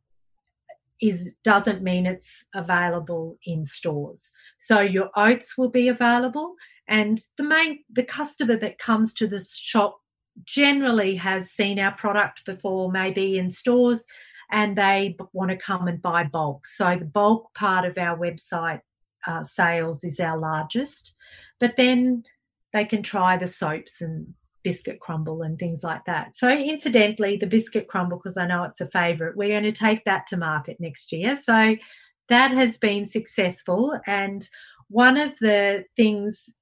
is doesn't mean it's available in stores. So your oats will be available, and the main the customer that comes to this shop generally has seen our product before, maybe in stores, and they want to come and buy bulk. So the bulk part of our website uh, sales is our largest, but then they can try the soaps and biscuit crumble and things like that. So incidentally, the biscuit crumble, because I know it's a favourite, we're going to take that to market next year. So that has been successful. And one of the things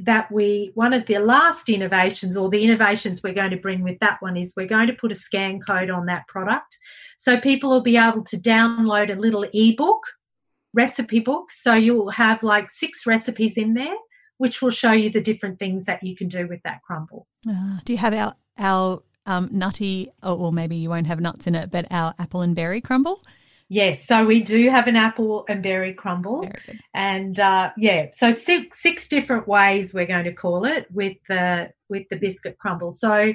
that we, one of the last innovations or the innovations we're going to bring with that one is we're going to put a scan code on that product. So people will be able to download a little ebook, recipe book. So you'll have like six recipes in there, which will show you the different things that you can do with that crumble. Uh, do you have our, our um, nutty, or well, maybe you won't have nuts in it, but our apple and berry crumble? Yes, so we do have an apple and berry crumble, and uh, yeah, so six six different ways we're going to call it with the with the biscuit crumble. So,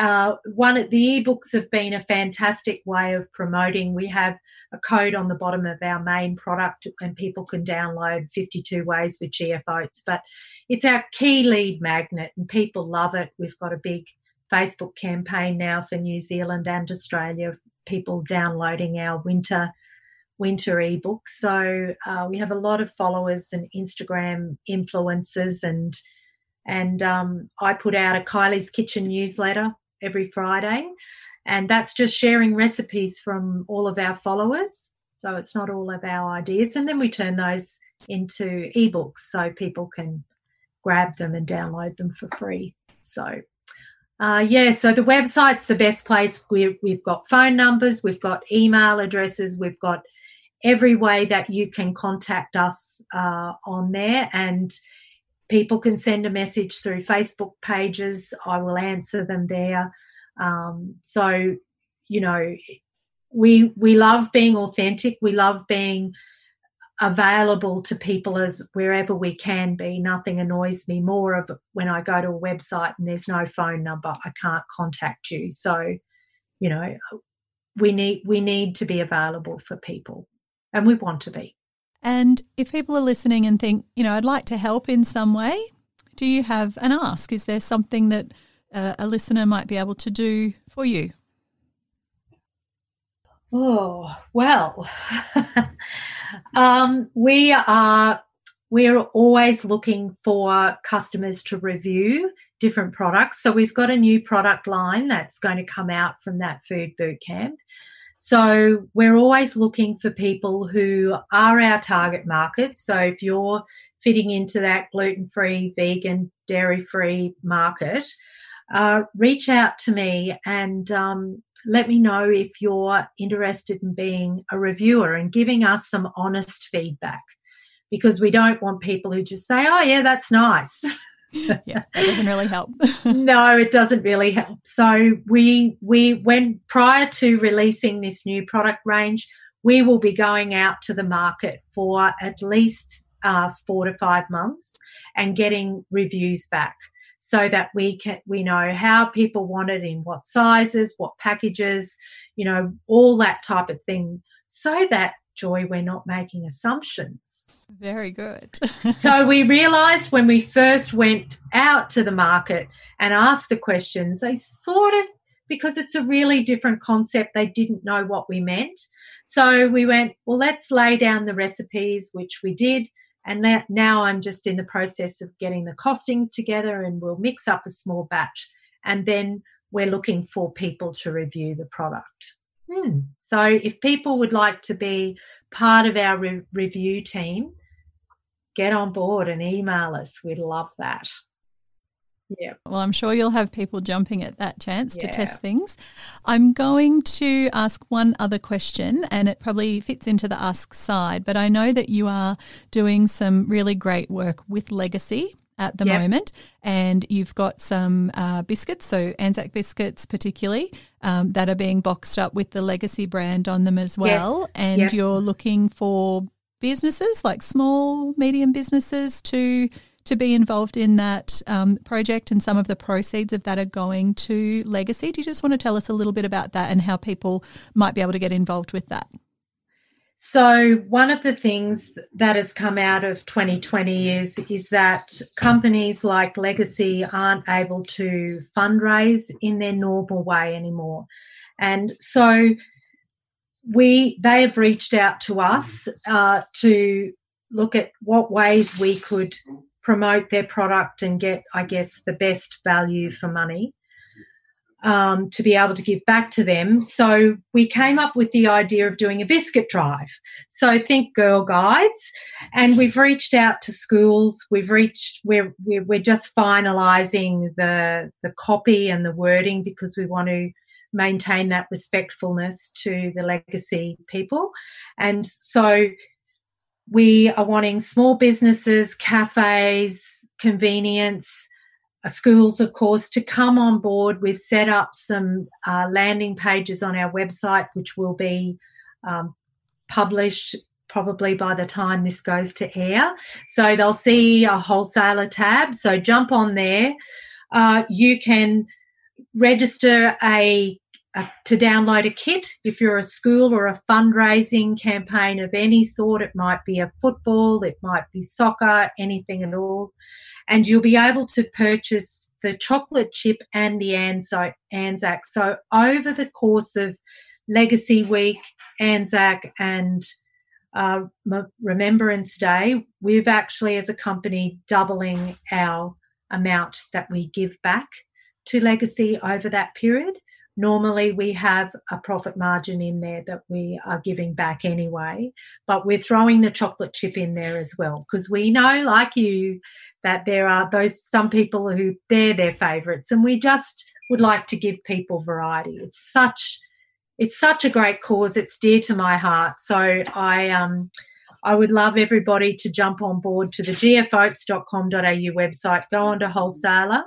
uh, one of the ebooks have been a fantastic way of promoting. We have a code on the bottom of our main product, and people can download fifty-two ways with G F Oats. But it's our key lead magnet, and people love it. We've got a big Facebook campaign now for New Zealand and Australia. People downloading our winter winter ebook. So uh, we have a lot of followers and Instagram influencers, and and um, I put out a Kylie's Kitchen newsletter every Friday, and that's just sharing recipes from all of our followers. So it's not all of our ideas, and then we turn those into ebooks so people can grab them and download them for free. So. Uh, yeah, so the website's the best place. We, we've got phone numbers, we've got email addresses, we've got every way that you can contact us uh, on there, and people can send a message through Facebook pages. I will answer them there. Um, so, you know, we we love being authentic. We love being available to people as wherever we can be. Nothing annoys me more of when I go to a website and there's no phone number, I can't contact you. So, you know, we need we need to be available for people, and we want to be. And if people are listening and think, you know, I'd like to help in some way, do you have an ask? Is there something that uh, a listener might be able to do for you? Oh, well, um, we are we're always looking for customers to review different products. So we've got a new product line that's going to come out from that food boot camp. So we're always looking for people who are our target market. So if you're fitting into that gluten-free, vegan, dairy-free market, uh, reach out to me and um let me know if you're interested in being a reviewer and giving us some honest feedback, because we don't want people who just say, oh, yeah, that's nice. Yeah, that doesn't really help. No, it doesn't really help. So we, we when prior to releasing this new product range, we will be going out to the market for at least uh, four to five months and getting reviews back, so that we can we know how people want it, in what sizes, what packages, you know, all that type of thing, so that, Joy, we're not making assumptions. Very good. So we realised when we first went out to the market and asked the questions, they sort of, because it's a really different concept, they didn't know what we meant. So we went, well, let's lay down the recipes, which we did. And now I'm just in the process of getting the costings together, and we'll mix up a small batch, and then we're looking for people to review the product. Hmm. So if people would like to be part of our re- review team, get on board and email us. We'd love that. Yeah. Well, I'm sure you'll have people jumping at that chance yeah. to test things. I'm going to ask one other question, and it probably fits into the ask side, but I know that you are doing some really great work with Legacy at the yep. moment, and you've got some uh, biscuits, so Anzac biscuits particularly, um, that are being boxed up with the Legacy brand on them as well. Yes. And yep. you're looking for businesses, like small, medium businesses, to to be involved in that um, project, and some of the proceeds of that are going to Legacy. Do you just want to tell us a little bit about that and how people might be able to get involved with that? So one of the things that has come out of twenty twenty is, is that companies like Legacy aren't able to fundraise in their normal way anymore. And so we they have reached out to us uh, to look at what ways we could promote their product and get, I guess, the best value for money. um, to be able to give back to them. So we came up with the idea of doing a biscuit drive. So think Girl Guides, and we've reached out to schools. We've reached we're we're, we're just finalising the the copy and the wording, because we want to maintain that respectfulness to the legacy people. And so we are wanting small businesses, cafes, convenience, schools, of course, to come on board. We've set up some uh, landing pages on our website, which will be um, published probably by the time this goes to air. So they'll see a wholesaler tab. So jump on there. Uh, you can register a, a to download a kit if you're a school or a fundraising campaign of any sort. It might be a football, it might be soccer, anything at all. And you'll be able to purchase the chocolate chip and the Anzac. So over the course of Legacy Week, Anzac and uh, Remembrance Day, we've actually, as a company, doubling our amount that we give back to Legacy over that period. Normally we have a profit margin in there that we are giving back anyway, but we're throwing the chocolate chip in there as well, because we know, like you, that there are those some people who they're their favourites, and we just would like to give people variety. It's such it's such a great cause. It's dear to my heart. So I um I would love everybody to jump on board to the g f oats dot com dot a u website, go on to Wholesaler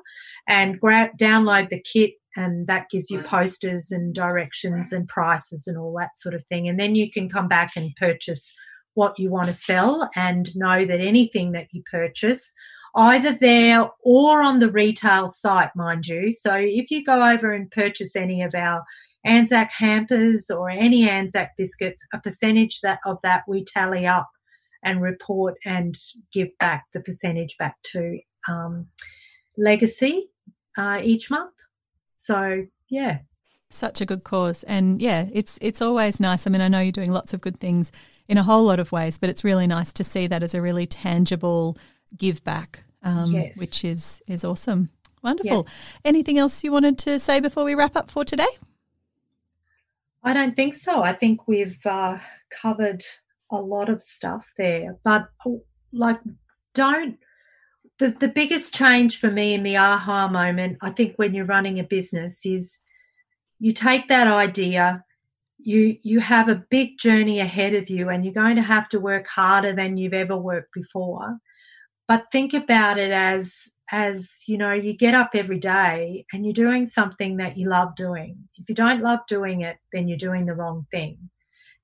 and grab, download the kit, and that gives you posters and directions and prices and all that sort of thing. And then you can come back and purchase what you want to sell, and know that anything that you purchase, either there or on the retail site, mind you. So if you go over and purchase any of our Anzac hampers or any Anzac biscuits, a percentage that of that we tally up and report and give back the percentage back to um, Legacy uh, each month. So, yeah. Such a good cause. And, yeah, it's it's always nice. I mean, I know you're doing lots of good things in a whole lot of ways, but it's really nice to see that as a really tangible give back, um, yes. which is, is awesome. Wonderful. Yeah. Anything else you wanted to say before we wrap up for today? I don't think so. I think we've uh, covered a lot of stuff there. But, like, don't – the the biggest change for me in the aha moment, I think, when you're running a business is you take that idea, you you have a big journey ahead of you, and you're going to have to work harder than you've ever worked before. But think about it as – as, you know, you get up every day and you're doing something that you love doing. If you don't love doing it, then you're doing the wrong thing.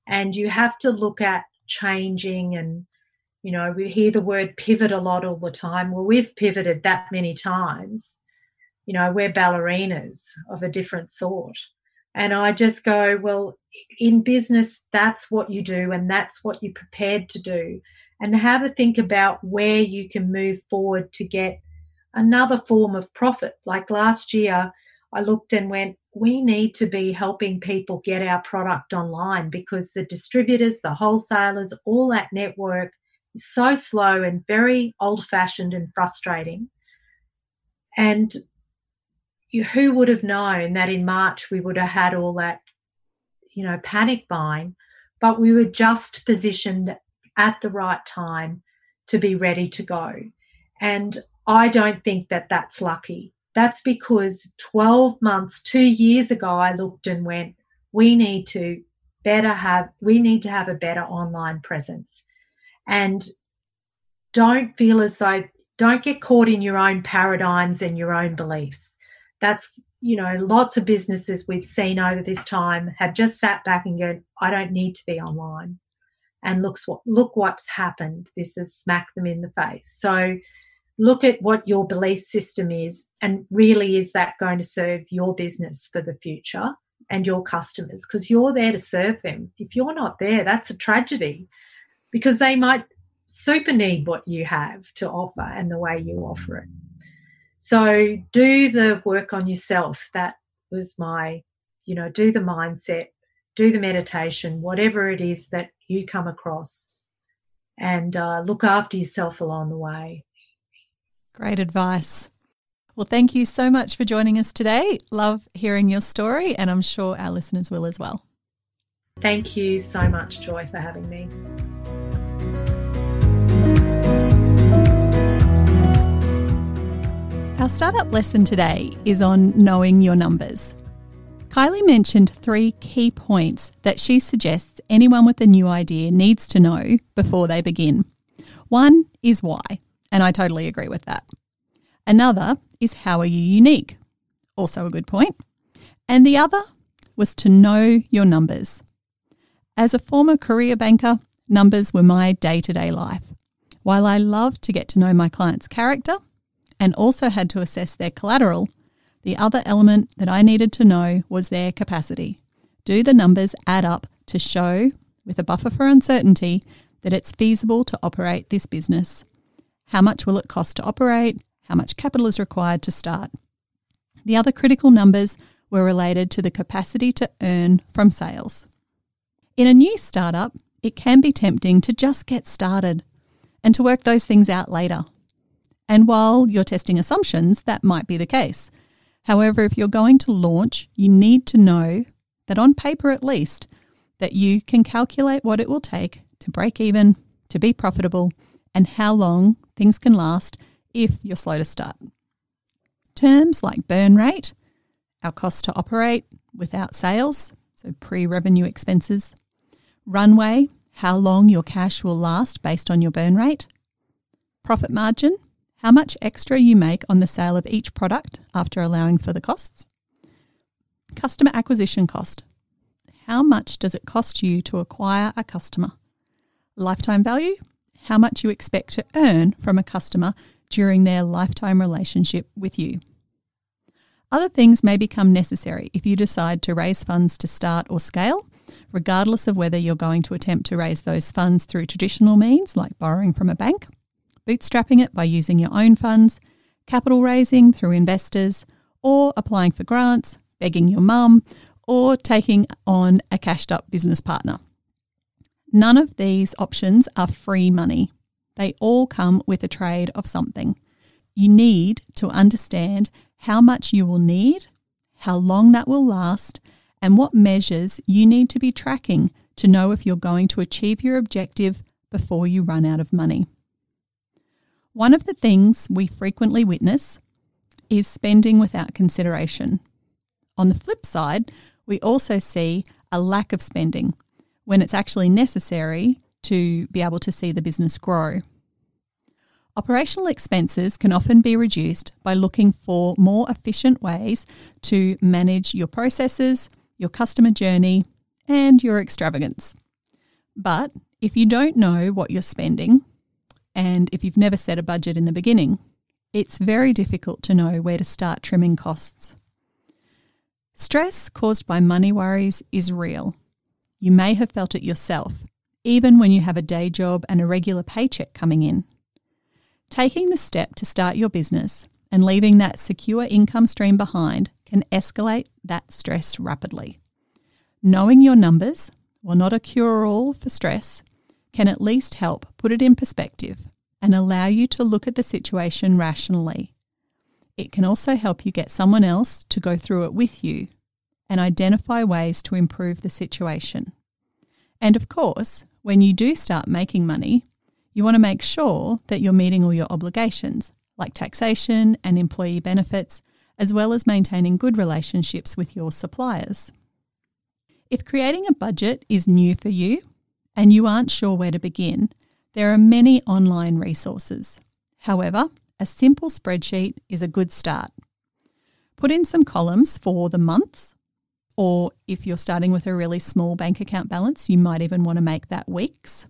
And you have to look at changing, and, you know, we hear the word pivot a lot all the time. Well, we've pivoted that many times. You know, we're ballerinas of a different sort. And I just go, well, in business, that's what you do, and that's what you're prepared to do. And have a think about where you can move forward to get another form of profit. Like last year, I looked and went, we need to be helping people get our product online, because the distributors, the wholesalers, all that network is so slow and very old-fashioned and frustrating. And you, who would have known that in March we would have had all that, you know, panic buying, but we were just positioned at the right time to be ready to go. And I don't think that that's lucky. That's because twelve months, two years ago, I looked and went, we need to better have, we need to have a better online presence. And don't feel as though, don't get caught in your own paradigms and your own beliefs. That's, you know, lots of businesses we've seen over this time have just sat back and go, I don't need to be online. And looks what, look what's happened. This has smacked them in the face. So, look at what your belief system is, and really, is that going to serve your business for the future and your customers? Because you're there to serve them. If you're not there, that's a tragedy, because they might super need what you have to offer and the way you offer it. So do the work on yourself. That was my, you know, do the mindset, do the meditation, whatever it is that you come across, and uh, look after yourself along the way. Great advice. Well, thank you so much for joining us today. Love hearing your story, and I'm sure our listeners will as well. Thank you so much, Joy, for having me. Our startup lesson today is on knowing your numbers. Kylie mentioned three key points that she suggests anyone with a new idea needs to know before they begin. One is why, and I totally agree with that. Another is how are you unique, also a good point. And the other was to know your numbers. As a former career banker, numbers were my day-to-day life. While I loved to get to know my client's character and also had to assess their collateral, the other element that I needed to know was their capacity. Do the numbers add up to show, with a buffer for uncertainty, that it's feasible to operate this business? How much will it cost to operate? How much capital is required to start? The other critical numbers were related to the capacity to earn from sales. In a new startup, it can be tempting to just get started and to work those things out later. And while you're testing assumptions, that might be the case. However, if you're going to launch, you need to know that, on paper at least, that you can calculate what it will take to break even, to be profitable, and how long things can last if you're slow to start. Terms like burn rate, our cost to operate without sales, so pre-revenue expenses, runway, how long your cash will last based on your burn rate, profit margin, how much extra you make on the sale of each product after allowing for the costs. Customer acquisition cost. How much does it cost you to acquire a customer? Lifetime value. How much you expect to earn from a customer during their lifetime relationship with you. Other things may become necessary if you decide to raise funds to start or scale, regardless of whether you're going to attempt to raise those funds through traditional means like borrowing from a bank, bootstrapping it by using your own funds, capital raising through investors, or applying for grants, begging your mum, or taking on a cashed-up business partner. None of these options are free money. They all come with a trade of something. You need to understand how much you will need, how long that will last, and what measures you need to be tracking to know if you're going to achieve your objective before you run out of money. One of the things we frequently witness is spending without consideration. On the flip side, we also see a lack of spending when it's actually necessary to be able to see the business grow. Operational expenses can often be reduced by looking for more efficient ways to manage your processes, your customer journey, and your extravagance. But if you don't know what you're spending, and if you've never set a budget in the beginning, it's very difficult to know where to start trimming costs. Stress caused by money worries is real. You may have felt it yourself, even when you have a day job and a regular paycheck coming in. Taking the step to start your business and leaving that secure income stream behind can escalate that stress rapidly. Knowing your numbers, while not a cure-all for stress, can at least help put it in perspective and allow you to look at the situation rationally. It can also help you get someone else to go through it with you and identify ways to improve the situation. And of course, when you do start making money, you want to make sure that you're meeting all your obligations, like taxation and employee benefits, as well as maintaining good relationships with your suppliers. If creating a budget is new for you, and you aren't sure where to begin, there are many online resources. However, a simple spreadsheet is a good start. Put in some columns for the months, or if you're starting with a really small bank account balance, you might even want to make that weeks.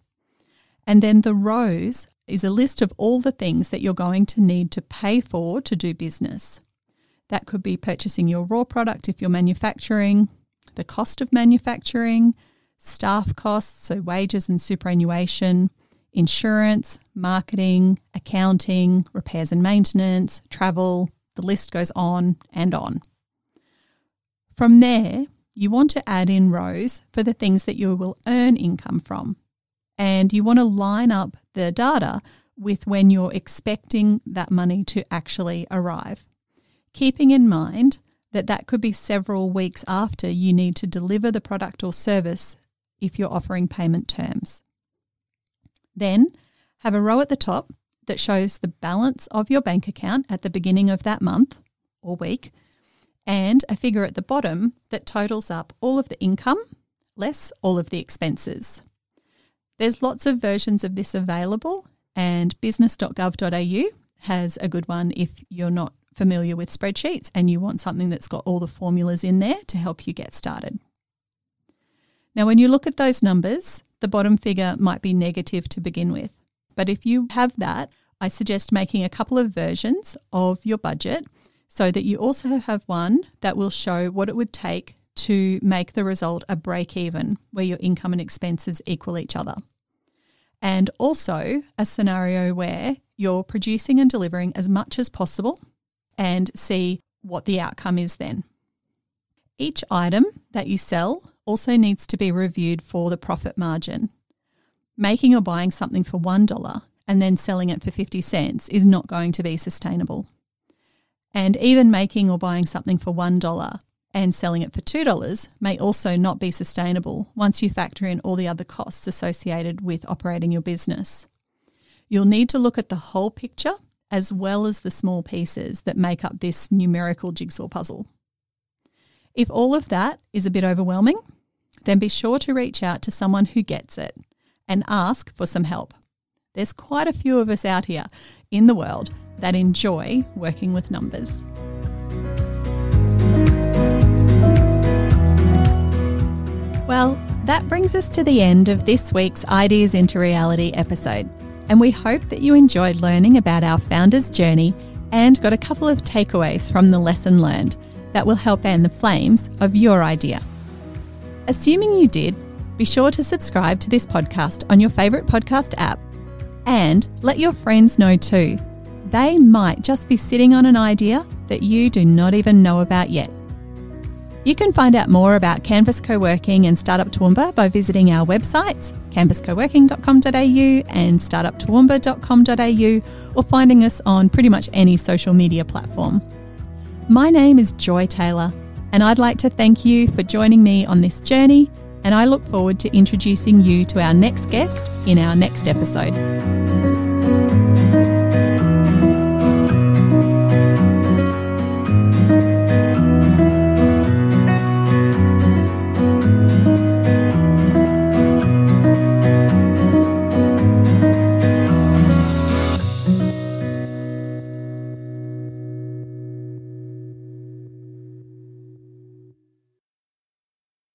And then the rows is a list of all the things that you're going to need to pay for to do business. That could be purchasing your raw product if you're manufacturing, the cost of manufacturing, staff costs, so wages and superannuation, insurance, marketing, accounting, repairs and maintenance, travel, the list goes on and on. From there, you want to add in rows for the things that you will earn income from, and you want to line up the data with when you're expecting that money to actually arrive. keeping in mind that that could be several weeks after you need to deliver the product or service if you're offering payment terms. Then have a row at the top that shows the balance of your bank account at the beginning of that month or week, and a figure at the bottom that totals up all of the income less all of the expenses. There's lots of versions of this available, and business dot gov dot a u has a good one if you're not familiar with spreadsheets and you want something that's got all the formulas in there to help you get started. Now, when you look at those numbers, the bottom figure might be negative to begin with, but if you have that, I suggest making a couple of versions of your budget so that you also have one that will show what it would take to make the result a break even, where your income and expenses equal each other. And also a scenario where you're producing and delivering as much as possible and see what the outcome is then. Each item that you sell also needs to be reviewed for the profit margin. Making or buying something for one dollar and then selling it for fifty cents is not going to be sustainable. And even making or buying something for one dollar and selling it for two dollars may also not be sustainable once you factor in all the other costs associated with operating your business. You'll need to look at the whole picture as well as the small pieces that make up this numerical jigsaw puzzle. If all of that is a bit overwhelming, then be sure to reach out to someone who gets it and ask for some help. There's quite a few of us out here in the world that enjoy working with numbers. Well, that brings us to the end of this week's Ideas into Reality episode, and we hope that you enjoyed learning about our founder's journey and got a couple of takeaways from the lesson learned that will help fan the flames of your idea. Assuming you did, be sure to subscribe to this podcast on your favourite podcast app, and let your friends know too. They might just be sitting on an idea that you do not even know about yet. You can find out more about Canvas Coworking and Startup Toowoomba by visiting our websites, canvas coworking dot com dot a u and startup toowoomba dot com dot a u, or finding us on pretty much any social media platform. My name is Joy Taylor, and I'd like to thank you for joining me on this journey, and I look forward to introducing you to our next guest in our next episode.